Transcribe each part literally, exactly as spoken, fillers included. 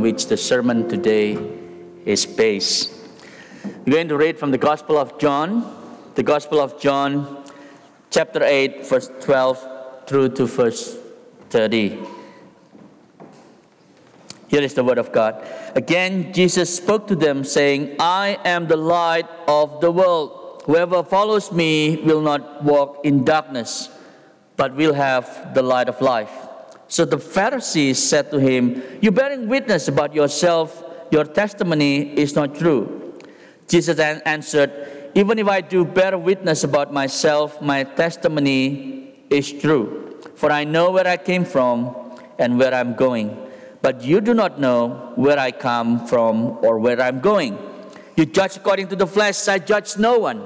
Which the sermon today is based. We're going to read from the Gospel of John, the Gospel of John, chapter eight, verse twelve through to verse thirty. Here is the word of God. Again, Jesus spoke to them, saying, I am the light of the world. Whoever follows me will not walk in darkness, but will have the light of life. So the Pharisees said to him, You're bearing witness about yourself. Your testimony is not true. Jesus an- answered, Even if I do bear witness about myself, my testimony is true. For I know where I came from and where I'm going. But you do not know where I come from or where I'm going. You judge according to the flesh. I judge no one.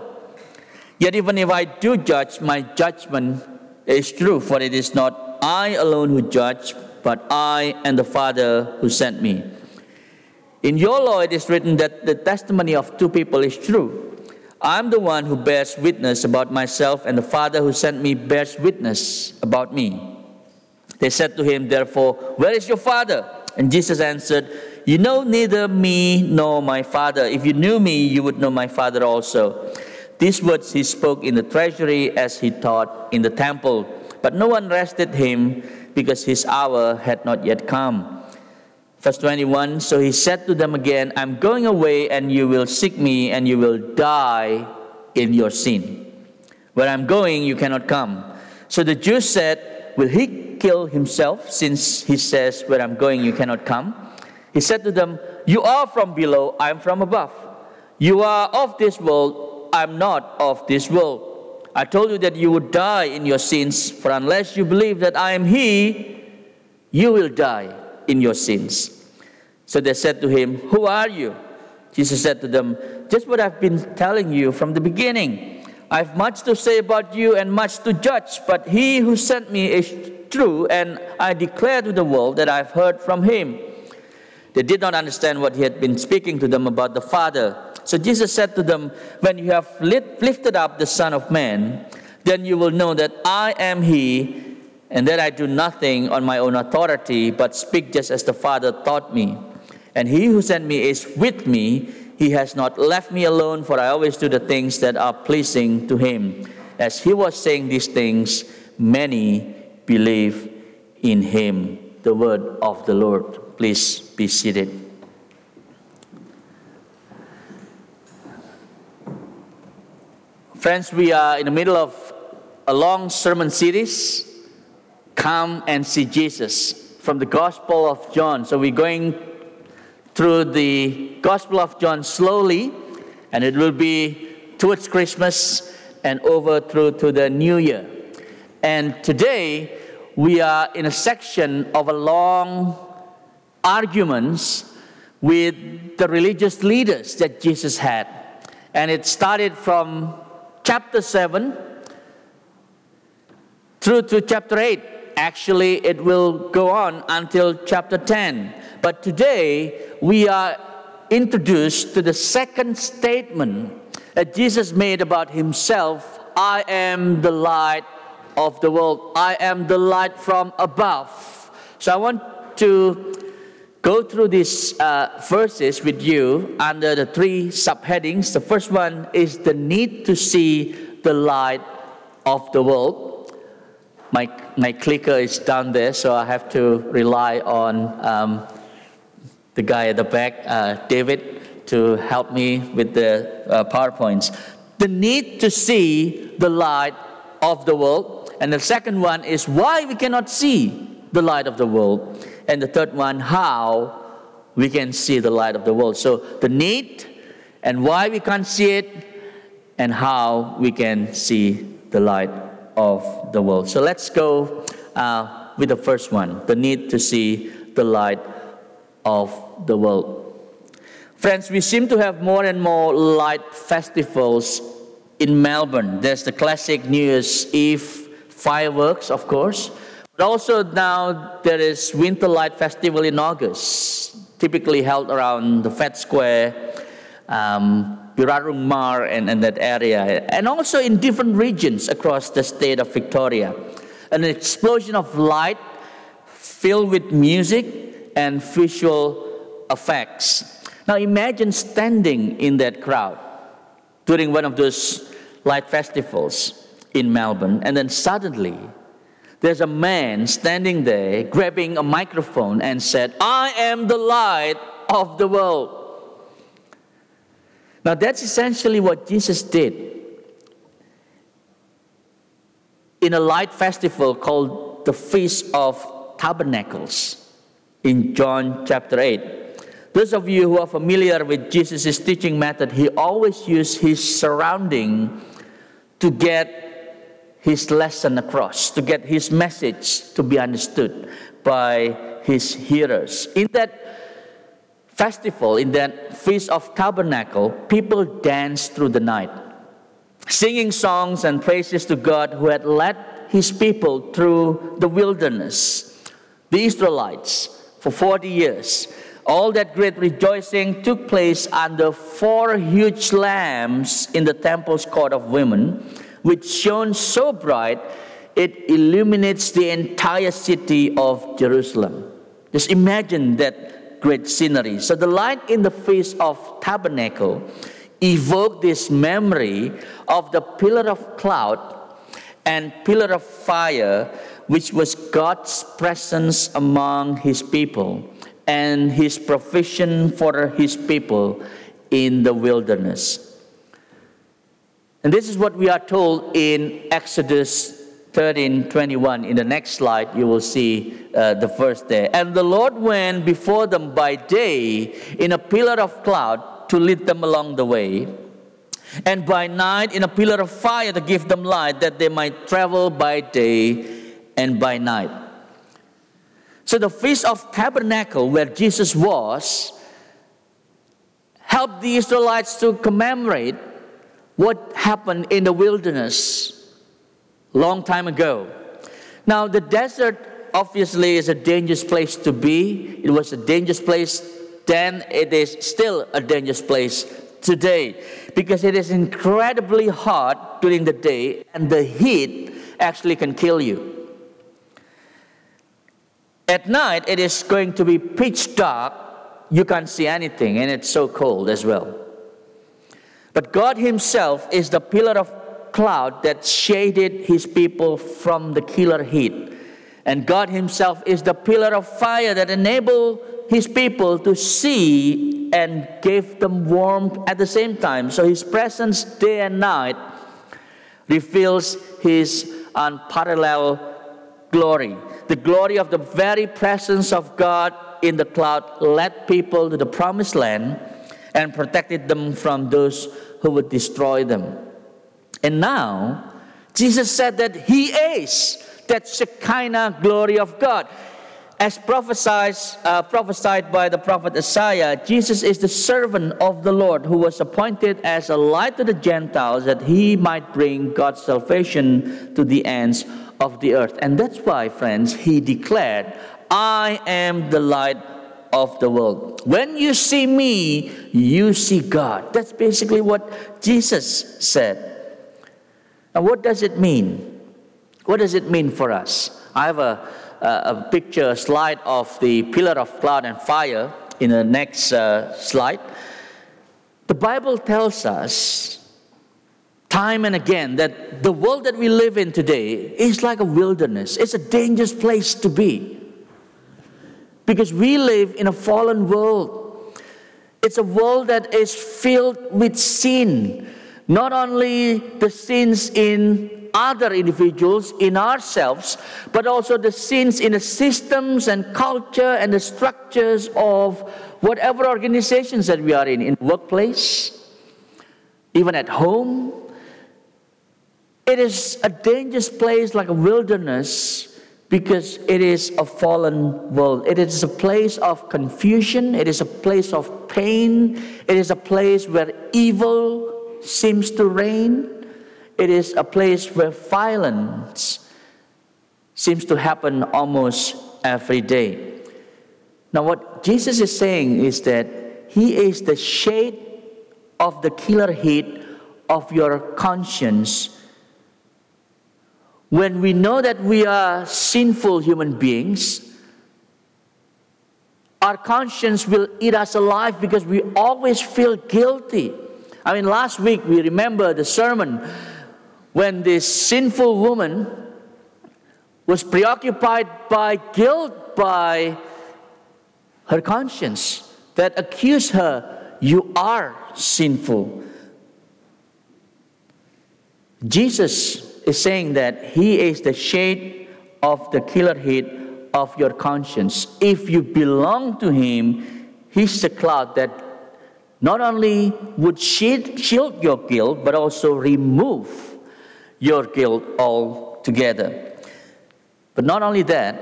Yet even if I do judge, my judgment is true. For it is not I alone who judge, but I and the Father who sent me. In your law it is written that the testimony of two people is true. I am the one who bears witness about myself, and the Father who sent me bears witness about me. They said to him, therefore, where is your Father? And Jesus answered, You know neither me nor my Father. If you knew me, you would know my Father also. These words he spoke in the treasury as he taught in the temple. But no one arrested him because his hour had not yet come. Verse twenty-one, so he said to them again, I'm going away and you will seek me and you will die in your sin. Where I'm going, you cannot come. So the Jews said, will he kill himself since he says, where I'm going, you cannot come? He said to them, you are from below, I'm from above. You are of this world, I'm not of this world. I told you that you would die in your sins, for unless you believe that I am He, you will die in your sins. So they said to him, Who are you? Jesus said to them, Just what I've been telling you from the beginning. I have much to say about you and much to judge, but He who sent me is true, and I declare to the world that I have heard from Him. They did not understand what He had been speaking to them about the Father. So Jesus said to them, When you have lit, lifted up the Son of Man, then you will know that I am He, and that I do nothing on my own authority, but speak just as the Father taught me. And He who sent me is with me. He has not left me alone, for I always do the things that are pleasing to Him. As He was saying these things, many believe in Him. The word of the Lord. Please be seated. Friends, we are in the middle of a long sermon series, Come and See Jesus, from the Gospel of John. So we're going through the Gospel of John slowly, and it will be towards Christmas and over through to the New Year. And today, we are in a section of a long arguments with the religious leaders that Jesus had. And it started from chapter seven through to chapter eight. Actually, it will go on until chapter ten. But today, we are introduced to the second statement that Jesus made about Himself. I am the light of the world. I am the light from above. So I want to go through these uh, verses with you under the three subheadings. The first one is the need to see the light of the world. My my clicker is down there, so I have to rely on um, the guy at the back, uh, David, to help me with the uh, PowerPoints. The need to see the light of the world. And the second one is why we cannot see the light of the world. And the third one, how we can see the light of the world. So the need and why we can't see it and how we can see the light of the world. So let's go uh, with the first one, the need to see the light of the world. Friends, we seem to have more and more light festivals in Melbourne. There's the classic New Year's Eve fireworks, of course. But also now there is Winter Light Festival in August, typically held around the Fed Square, um, Birrarung Marr, and, and that area. And also in different regions across the state of Victoria. An explosion of light filled with music and visual effects. Now imagine standing in that crowd during one of those light festivals in Melbourne, and then suddenly there's a man standing there grabbing a microphone and said, "I am the light of the world." Now that's essentially what Jesus did in a light festival called the Feast of Tabernacles in John chapter eight. Those of you who are familiar with Jesus' teaching method, he always used his surrounding to get his lesson across, to get his message to be understood by his hearers. In that festival, in that Feast of Tabernacle, people danced through the night, singing songs and praises to God who had led his people through the wilderness, the Israelites, for forty years. All that great rejoicing took place under four huge lamps in the temple's court of women, which shone so bright it illuminates the entire city of Jerusalem. Just imagine that great scenery. So the light in the Feast of Tabernacle evoked this memory of the pillar of cloud and pillar of fire, which was God's presence among his people and his provision for his people in the wilderness. And this is what we are told in Exodus thirteen twenty-one. In the next slide, you will see uh, the verse there. "And the Lord went before them by day in a pillar of cloud to lead them along the way, and by night in a pillar of fire to give them light, that they might travel by day and by night." So the Feast of Tabernacle, where Jesus was, helped the Israelites to commemorate what happened in the wilderness a long time ago. Now the desert obviously is a dangerous place to be. It was a dangerous place then. It is still a dangerous place today, because it is incredibly hot during the day, and the heat actually can kill you. At night, it is going to be pitch dark. You can't see anything, and it's so cold as well. But God himself is the pillar of cloud that shaded his people from the killer heat. And God himself is the pillar of fire that enabled his people to see and gave them warmth at the same time. So his presence day and night reveals his unparalleled glory. The glory of the very presence of God in the cloud led people to the promised land and protected them from those who would destroy them. And now, Jesus said that he is that Shekinah glory of God. As prophesied, uh, prophesied by the prophet Isaiah, Jesus is the servant of the Lord who was appointed as a light to the Gentiles, that he might bring God's salvation to the ends of the earth. And that's why, friends, he declared, "I am the light of the world." When you see me, you see God. That's basically what Jesus said. Now, what does it mean? What does it mean for us? I have a, a, a picture, a slide of the pillar of cloud and fire in the next uh, slide. The Bible tells us time and again that the world that we live in today is like a wilderness. It's a dangerous place to be, because we live in a fallen world. It's a world that is filled with sin. Not only the sins in other individuals, in ourselves, but also the sins in the systems and culture and the structures of whatever organizations that we are in, in the workplace, even at home. It is a dangerous place, like a wilderness, because it is a fallen world. It is a place of confusion. It is a place of pain. It is a place where evil seems to reign. It is a place where violence seems to happen almost every day. Now, what Jesus is saying is that he is the shade of the killer heat of your conscience. When we know that we are sinful human beings, Our conscience will eat us alive because we always feel guilty. I mean, last week we remember the sermon when this sinful woman was preoccupied by guilt, by her conscience that accused her, "You are sinful." Jesus is saying that he is the shade of the killer head of your conscience. If you belong to him, he's the cloud that not only would shield, shield your guilt, but also remove your guilt altogether. But not only that,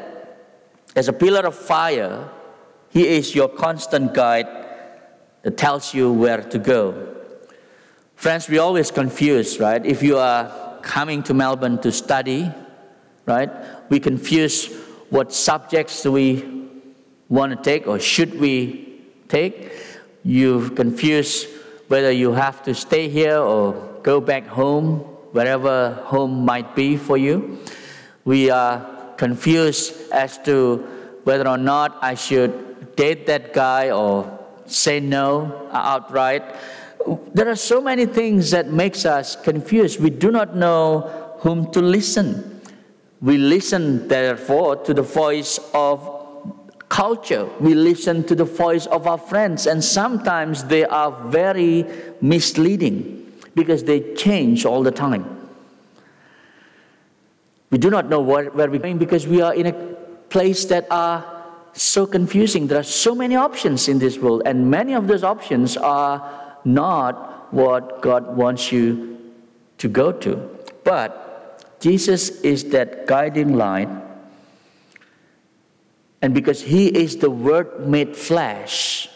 as a pillar of fire, he is your constant guide that tells you where to go. Friends, we're always confused, right? If you are coming to Melbourne to study, right, we confuse what subjects do we want to take or should we take. You're confused whether you have to stay here or go back home, wherever home might be for you. We are confused as to whether or not I should date that guy or say no outright. There are so many things that makes us confused. We do not know whom to listen. We listen, therefore, to the voice of culture. We listen to the voice of our friends. And sometimes they are very misleading because they change all the time. We do not know where, where we're going because we are in a place that are so confusing. There are so many options in this world, and many of those options are not what God wants you to go to. But Jesus is that guiding light, and because he is the Word made flesh,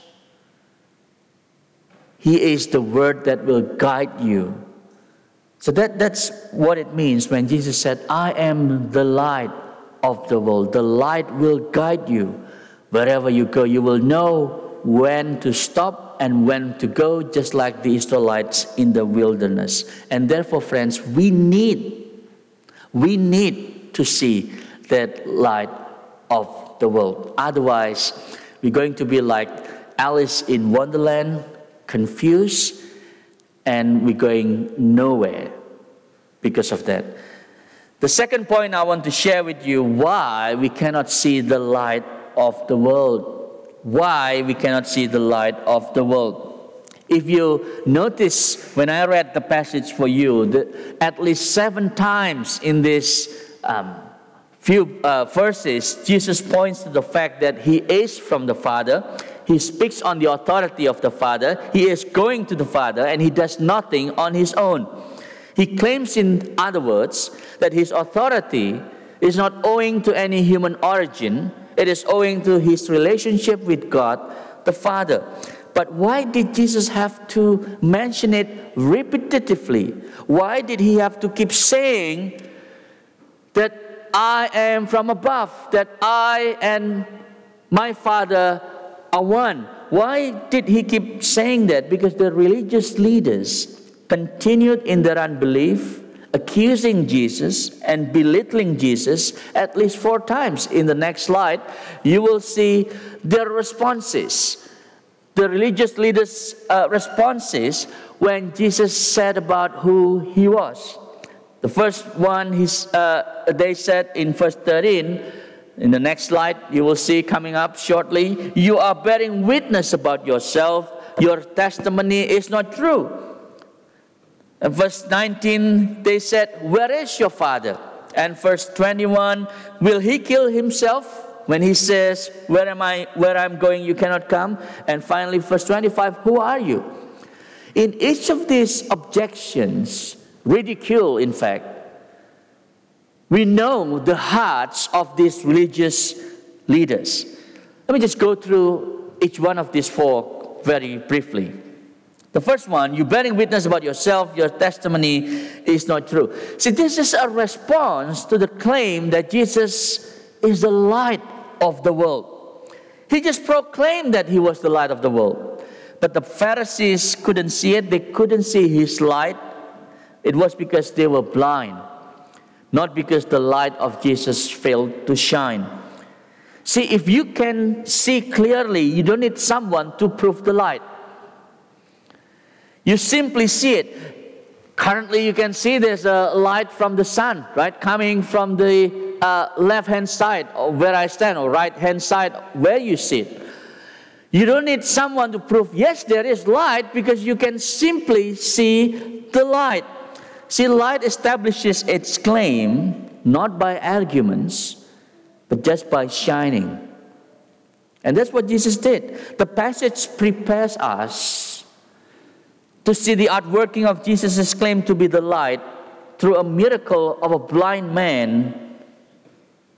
he is the Word that will guide you. So that, that's what it means when Jesus said, "I am the light of the world." The light will guide you wherever you go. You will know when to stop and when to go, just like the Israelites in the wilderness. And therefore, friends, we need We need to see that light of the world. Otherwise, we're going to be like Alice in Wonderland, confused, and we're going nowhere because of that. The second point I want to share with you, why we cannot see the light of the world. Why we cannot see the light of the world. If you notice, when I read the passage for you, the, at least seven times in these um, few uh, verses, Jesus points to the fact that he is from the Father. He speaks on the authority of the Father. He is going to the Father, and he does nothing on his own. He claims, in other words, that his authority is not owing to any human origin. It is owing to his relationship with God the Father. But why did Jesus have to mention it repetitively? Why did he have to keep saying that I am from above, that I and my Father are one? Why did he keep saying that? Because the religious leaders continued in their unbelief, accusing Jesus and belittling Jesus at least four times. In the next slide, you will see their responses. The religious leaders' uh, responses when Jesus said about who he was. The first one, he's, uh, they said in verse thirteen, in the next slide you will see coming up shortly, "You are bearing witness about yourself. Your testimony is not true." In verse nineteen, they said, "Where is your Father?" And verse twenty-one, "Will he kill himself? When he says, where am I, where I'm going, you cannot come." And finally, verse twenty-five, "Who are you?" In each of these objections, ridicule, in fact, we know the hearts of these religious leaders. Let me just go through each one of these four very briefly. The first one, "You're bearing witness about yourself. Your testimony is not true." See, this is a response to the claim that Jesus is the light of the world. He just proclaimed that he was the light of the world. But the Pharisees couldn't see it. They couldn't see his light. It was because they were blind, not because the light of Jesus failed to shine. See, if you can see clearly, you don't need someone to prove the light. You simply see it. Currently, you can see there's a light from the sun, right, coming from the uh, left-hand side of where I stand, or right-hand side where you sit. You don't need someone to prove, yes, there is light, because you can simply see the light. See, light establishes its claim, not by arguments, but just by shining. And that's what Jesus did. The passage prepares us to see the outworking of Jesus' claim to be the light through a miracle of a blind man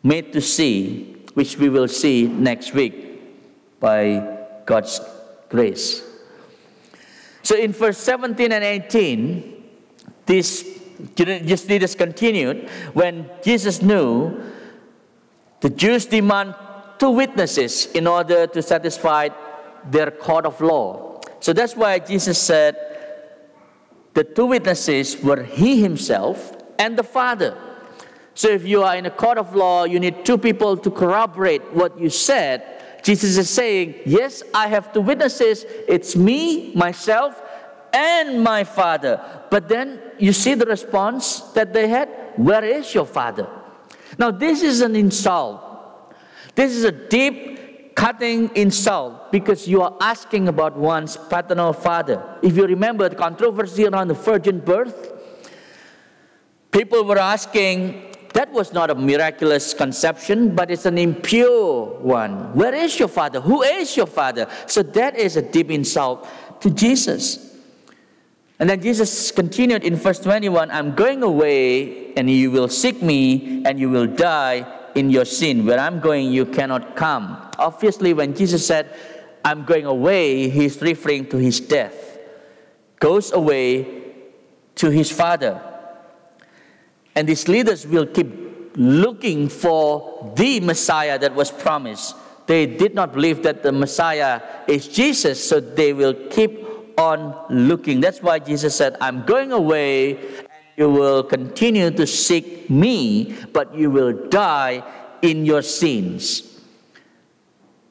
made to see, which we will see next week by God's grace. So in verse seventeen and eighteen, this just this continued. When Jesus knew the Jews demand two witnesses in order to satisfy their court of law. So that's why Jesus said the two witnesses were he himself and the Father. So if you are in a court of law, you need two people to corroborate what you said. Jesus is saying, yes, I have two witnesses. It's me, myself, and my Father. But then you see the response that they had, where is your Father? Now, this is an insult. This is a deep, cutting insult, because you are asking about one's paternal father. If you remember the controversy around the virgin birth, people were asking, that was not a miraculous conception, but it's an impure one. Where is your father? Who is your father? So that is a deep insult to Jesus. And then Jesus continued in verse twenty-one, I'm going away, and you will seek me, and you will die in your sin. Where I'm going, you cannot come. Obviously, when Jesus said, I'm going away, he's referring to his death. Goes away to his Father. And these leaders will keep looking for the Messiah that was promised. They did not believe that the Messiah is Jesus, so they will keep on looking. That's why Jesus said, I'm going away, and you will continue to seek me, but you will die in your sins.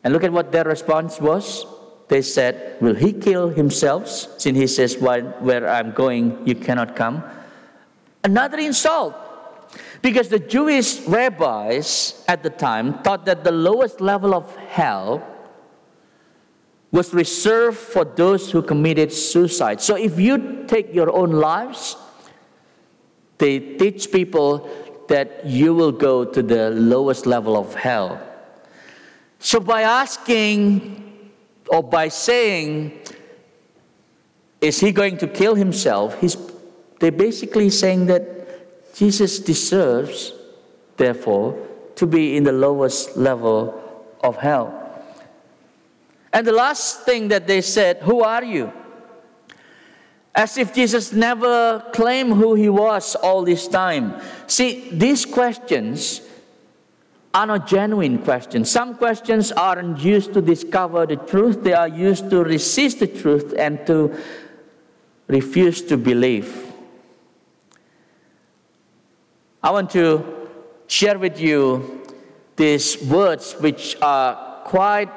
And look at what their response was. They said, will he kill himself? Since he says, why, where I'm going, you cannot come. Another insult. Because the Jewish rabbis at the time thought that the lowest level of hell was reserved for those who committed suicide. So if you take your own lives, they teach people that you will go to the lowest level of hell. So by asking, or by saying, is he going to kill himself? He's, they're basically saying that Jesus deserves, therefore, to be in the lowest level of hell. And the last thing that they said, who are you? As if Jesus never claimed who he was all this time. See, these questions are not genuine questions. Some questions aren't used to discover the truth. They are used to resist the truth and to refuse to believe. I want to share with you these words which are quite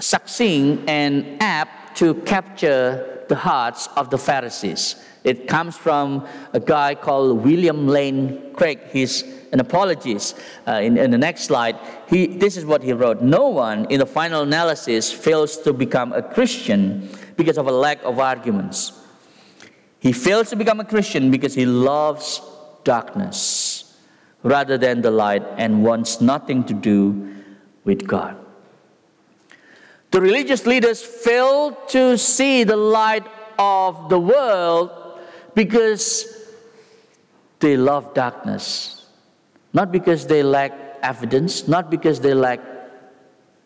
succinct and apt to capture the hearts of the Pharisees. It comes from a guy called William Lane Craig. He's an apologist. Uh, in, in the next slide, he, this is what he wrote. No one, in the final analysis, fails to become a Christian because of a lack of arguments. He fails to become a Christian because he loves darkness rather than the light and wants nothing to do with God. The religious leaders failed to see the light of the world because they love darkness. Not because they lack evidence, not because they lack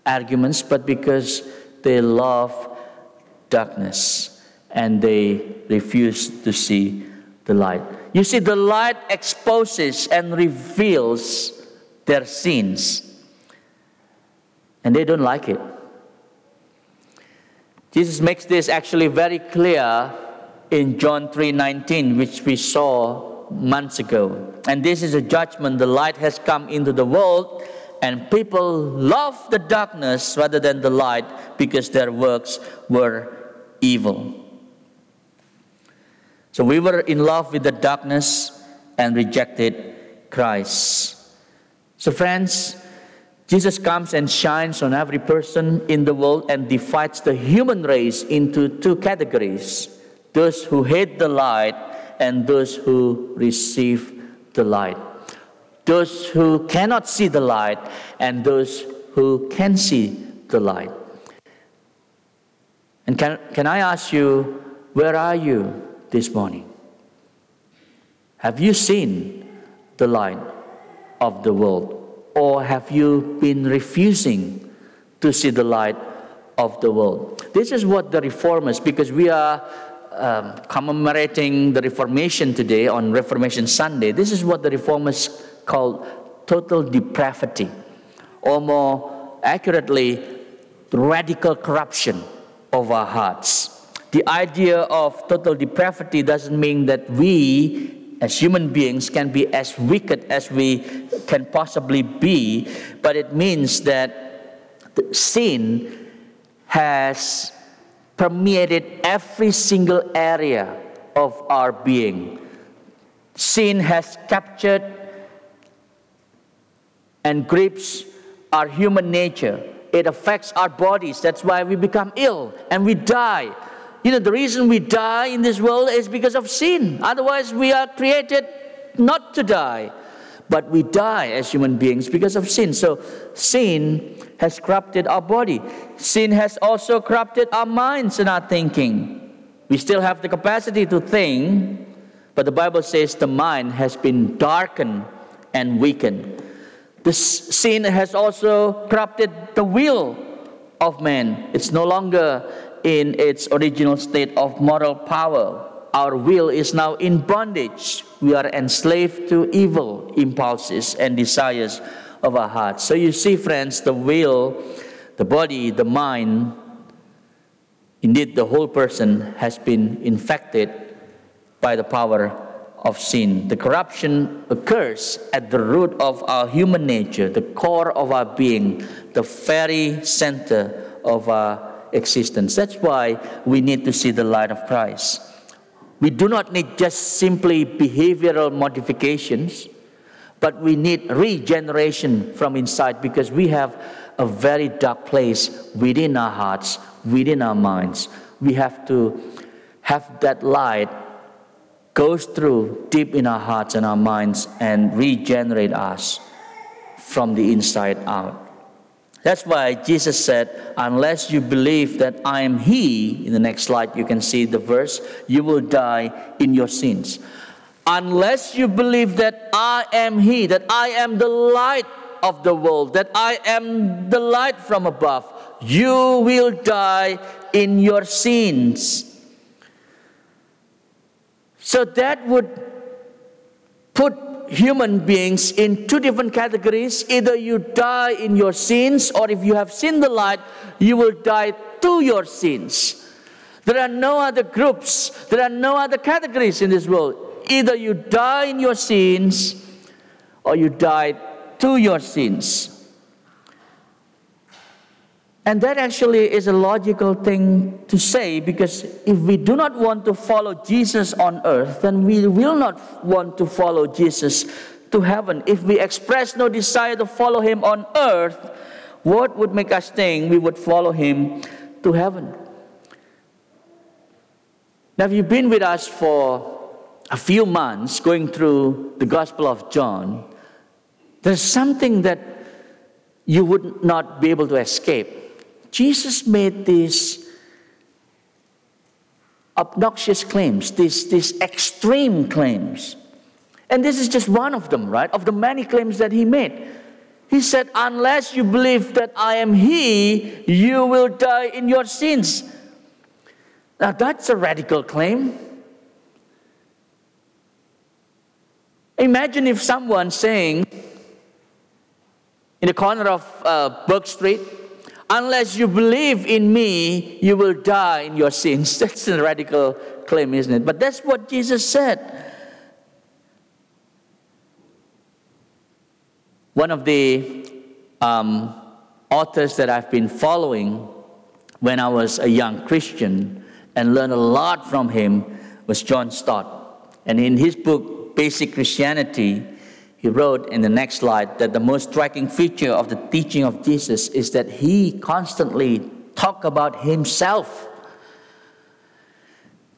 arguments, but because they love darkness and they refuse to see the light. You see, the light exposes and reveals their sins, and they don't like it. Jesus makes this actually very clear in John three nineteen, which we saw months ago. And this is a judgment. The light has come into the world, and people loved the darkness rather than the light because their works were evil. So we were in love with the darkness and rejected Christ. So friends, Jesus comes and shines on every person in the world and divides the human race into two categories: those who hate the light and those who receive the light. Those who cannot see the light and those who can see the light. And can, can I ask you, where are you this morning? Have you seen the light of the world? Or have you been refusing to see the light of the world? This is what the Reformers, because we are Um, commemorating the Reformation today on Reformation Sunday, this is what the Reformers called total depravity, or more accurately, radical corruption of our hearts. The idea of total depravity doesn't mean that we, as human beings, can be as wicked as we can possibly be, but it means that sin has permeated every single area of our being. Sin has captured and grips our human nature. It affects our bodies. That's why we become ill and we die. You know, the reason we die in this world is because of sin. Otherwise, we are created not to die. But we die as human beings because of sin. So sin has corrupted our body. Sin has also corrupted our minds and our thinking. We still have the capacity to think, but the Bible says the mind has been darkened and weakened. This sin has also corrupted the will of man. It's no longer in its original state of moral power. Our will is now in bondage. We are enslaved to evil impulses and desires of our hearts. So you see, friends, the will, the body, the mind, indeed the whole person has been infected by the power of sin. The corruption occurs at the root of our human nature, the core of our being, the very center of our existence. That's why we need to see the light of Christ. We do not need just simply behavioral modifications, but we need regeneration from inside because we have a very dark place within our hearts, within our minds. We have to have that light goes through deep in our hearts and our minds and regenerate us from the inside out. That's why Jesus said, unless you believe that I am He, in the next slide you can see the verse, you will die in your sins. Unless you believe that I am He, that I am the light of the world, that I am the light from above, you will die in your sins. So that would put human beings in two different categories. Either you die in your sins, or if you have seen the light, you will die to your sins. There are no other groups, there are no other categories in this world. Either you die in your sins, or you die to your sins. And that actually is a logical thing to say, because if we do not want to follow Jesus on earth, then we will not want to follow Jesus to heaven. If we express no desire to follow Him on earth, what would make us think we would follow Him to heaven? Now, if you've been with us for a few months going through the Gospel of John, there's something that you would not be able to escape. Jesus made these obnoxious claims, these, these extreme claims. And this is just one of them, right? Of the many claims that He made. He said, unless you believe that I am He, you will die in your sins. Now that's a radical claim. Imagine if someone saying, in the corner of uh, Burke Street, unless you believe in me, you will die in your sins. That's a radical claim, isn't it? But that's what Jesus said. One of the um, authors that I've been following when I was a young Christian and learned a lot from him was John Stott. And in his book, Basic Christianity, he wrote in the next slide that the most striking feature of the teaching of Jesus is that he constantly talked about himself.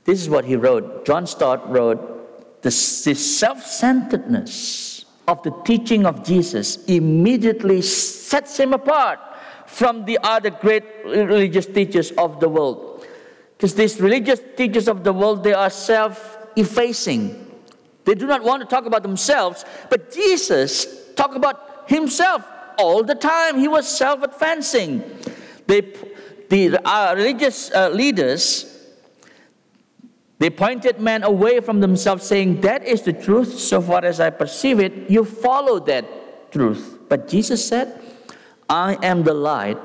This is what he wrote. John Stott wrote, the self-centeredness of the teaching of Jesus immediately sets him apart from the other great religious teachers of the world. Because these religious teachers of the world, they are self-effacing. They do not want to talk about themselves, but Jesus talked about himself all the time. He was self-advancing. They, the uh, religious uh, leaders, they pointed men away from themselves, saying, that is the truth, so far as I perceive it, you follow that truth. But Jesus said, I am the light,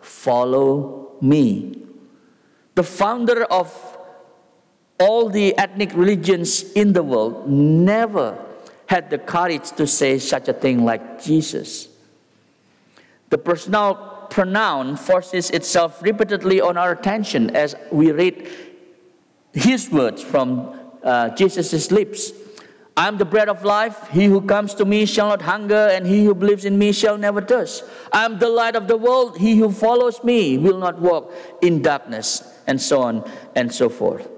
follow me. The founder of all the ethnic religions in the world never had the courage to say such a thing like Jesus. The personal pronoun forces itself repeatedly on our attention as we read his words from uh, Jesus' lips. I am the bread of life. He who comes to me shall not hunger, and he who believes in me shall never thirst. I am the light of the world. He who follows me will not walk in darkness, and so on and so forth.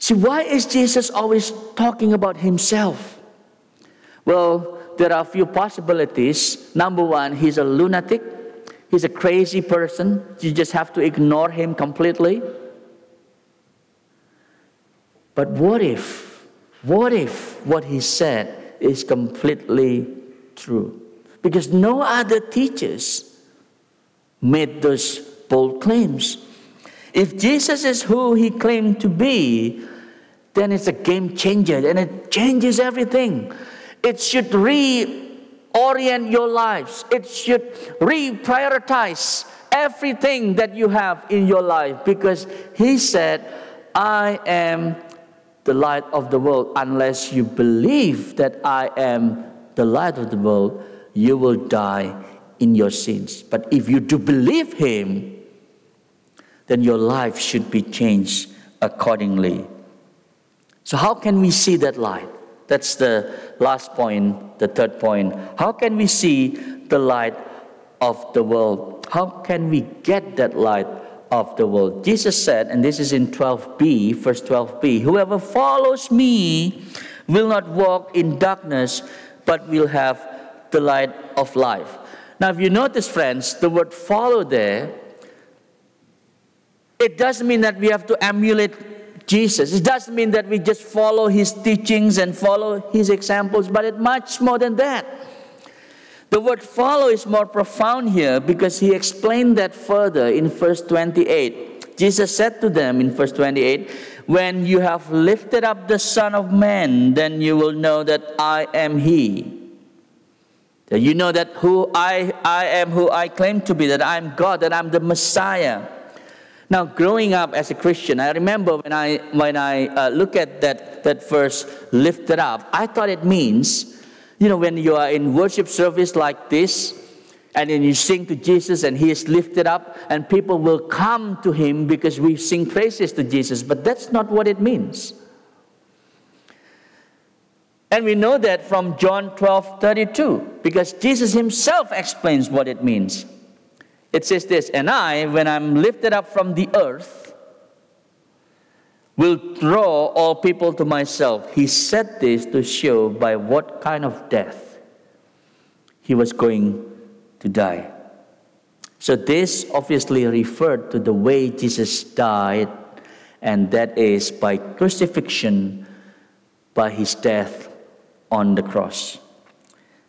See, why is Jesus always talking about himself? Well, there are a few possibilities. Number one, he's a lunatic. He's a crazy person. You just have to ignore him completely. But what if, what if what he said is completely true? Because no other teachers made those bold claims. If Jesus is who he claimed to be, then it's a game changer, and it changes everything. It should reorient your lives. It should reprioritize everything that you have in your life, because he said, I am the light of the world. Unless you believe that I am the light of the world, you will die in your sins. But if you do believe him, then your life should be changed accordingly. So how can we see that light? That's the last point, the third point. How can we see the light of the world? How can we get that light of the world? Jesus said, and this is in twelve b, verse twelve b, whoever follows me will not walk in darkness, but will have the light of life. Now, if you notice, friends, the word follow there, it doesn't mean that we have to emulate Jesus. It doesn't mean that we just follow his teachings and follow his examples, but it's much more than that. The word follow is more profound here, because he explained that further in verse twenty-eight. Jesus said to them in verse twenty-eight, when you have lifted up the Son of Man, then you will know that I am he. That you know that who I, I am who I claim to be, that I am God, that I am the Messiah. Now, growing up as a Christian, I remember when I, when I uh, look at that, that verse, lifted up, I thought it means, you know, when you are in worship service like this, and then you sing to Jesus and he is lifted up, and people will come to him because we sing praises to Jesus. But that's not what it means. And we know that from John twelve thirty-two, because Jesus himself explains what it means. It says this, and I, when I'm lifted up from the earth, will draw all people to myself. He said this to show by what kind of death he was going to die. So this obviously referred to the way Jesus died, and that is by crucifixion, by his death on the cross.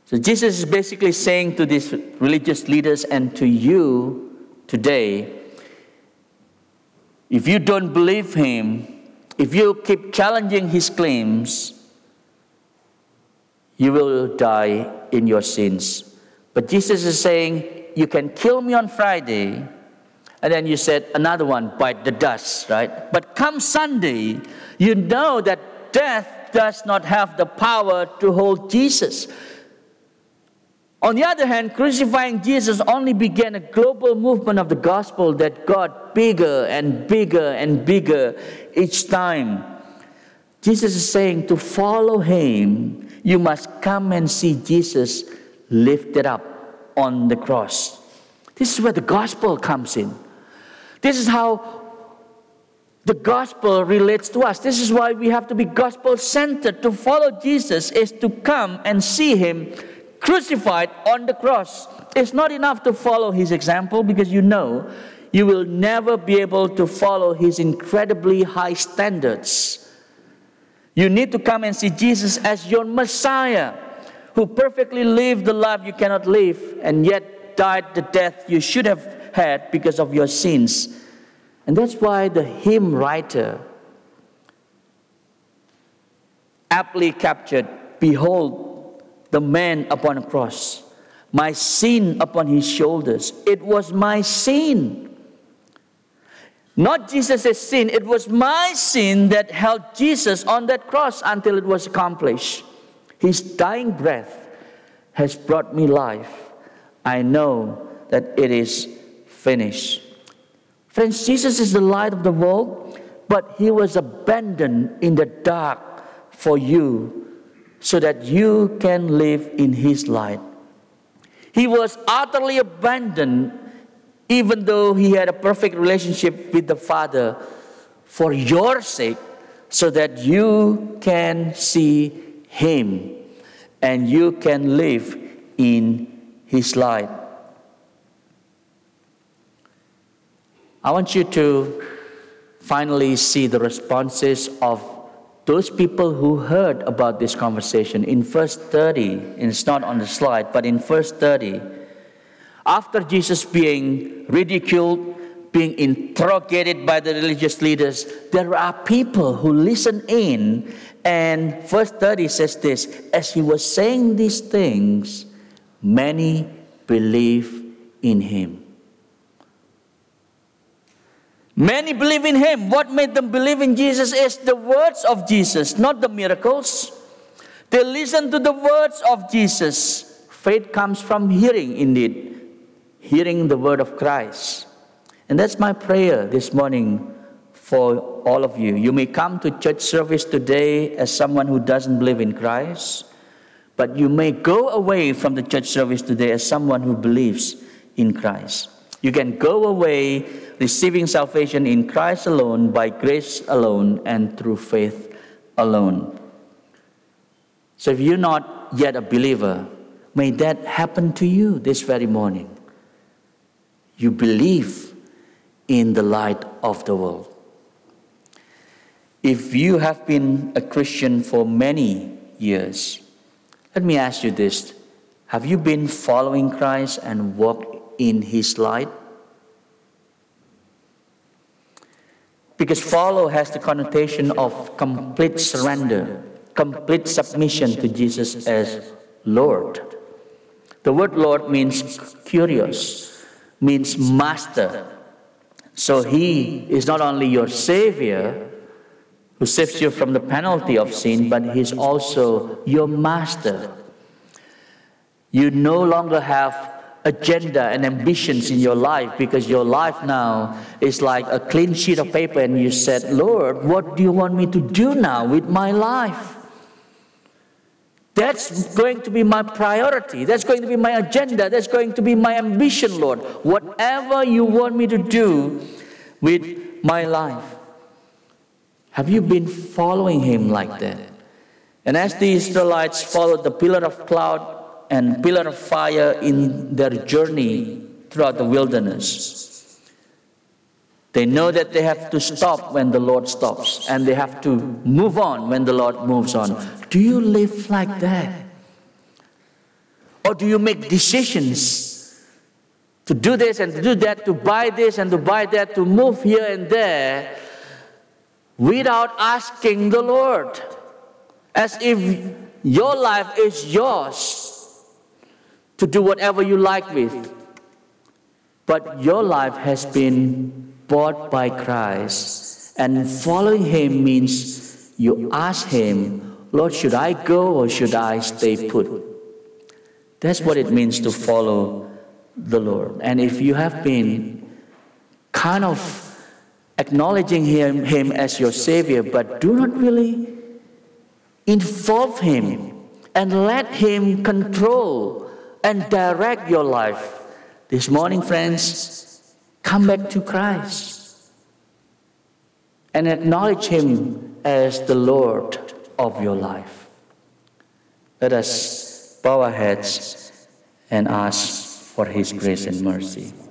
So Jesus is basically saying to these religious leaders and to you today, if you don't believe him, if you keep challenging his claims, you will die in your sins. But Jesus is saying, you can kill me on Friday, and then you said, another one, bite the dust, right? But come Sunday, you know that death does not have the power to hold Jesus. On the other hand, crucifying Jesus only began a global movement of the gospel that got bigger and bigger and bigger each time. Jesus is saying to follow him, you must come and see Jesus lifted up on the cross. This is where the gospel comes in. This is how the gospel relates to us. This is why we have to be gospel-centered. To follow Jesus is to come and see him crucified on the cross. It's not enough to follow his example, because you know you will never be able to follow his incredibly high standards. You need to come and see Jesus as your Messiah, who perfectly lived the life you cannot live and yet died the death you should have had because of your sins. And that's why the hymn writer aptly captured, "Behold, the man upon a cross, my sin upon his shoulders. It was my sin." Not Jesus' sin, it was my sin that held Jesus on that cross until it was accomplished. His dying breath has brought me life. I know that it is finished. Friends, Jesus is the light of the world, but he was abandoned in the dark for you, so that you can live in his light. He was utterly abandoned, even though he had a perfect relationship with the Father, for your sake, so that you can see him and you can live in his light. I want you to finally see the responses of those people who heard about this conversation in verse thirty, and it's not on the slide, but in verse thirty, after Jesus being ridiculed, being interrogated by the religious leaders, there are people who listen in, and verse thirty says this, as he was saying these things, many believe in him. Many believe in him. What made them believe in Jesus is the words of Jesus, not the miracles. They listen to the words of Jesus. Faith comes from hearing, indeed, hearing the word of Christ. And that's my prayer this morning for all of you. You may come to church service today as someone who doesn't believe in Christ, but you may go away from the church service today as someone who believes in Christ. You can go away receiving salvation in Christ alone, by grace alone, and through faith alone. So if you're not yet a believer, may that happen to you this very morning. You believe in the light of the world. If you have been a Christian for many years, let me ask you this. Have you been following Christ and walked in his light? Because follow has the connotation of complete surrender, complete submission to Jesus as Lord. The word Lord means kurios, means master. So he is not only your savior, who saves you from the penalty of sin, but he's also your master. You no longer have agenda and ambitions in your life, because your life now is like a clean sheet of paper, and you said, Lord, what do you want me to do now with my life? That's going to be my priority. That's going to be my agenda. That's going to be my ambition, Lord. Whatever you want me to do with my life. Have you been following him like that? And as the Israelites followed the pillar of cloud and pillar of fire in their journey throughout the wilderness, they know that they have to stop when the Lord stops, and they have to move on when the Lord moves on. Do you live like that? Or do you make decisions to do this and to do that, to buy this and to buy that, to move here and there, without asking the Lord, as if your life is yours to do whatever you like with? But your life has been bought by Christ, and following him means you ask him, Lord, should I go or should I stay put? That's what it means to follow the Lord. And if you have been kind of acknowledging him, him as your Savior, but do not really involve him and let him control and direct your life. This morning, friends, come back to Christ and acknowledge him as the Lord of your life. Let us bow our heads and ask for his grace and mercy.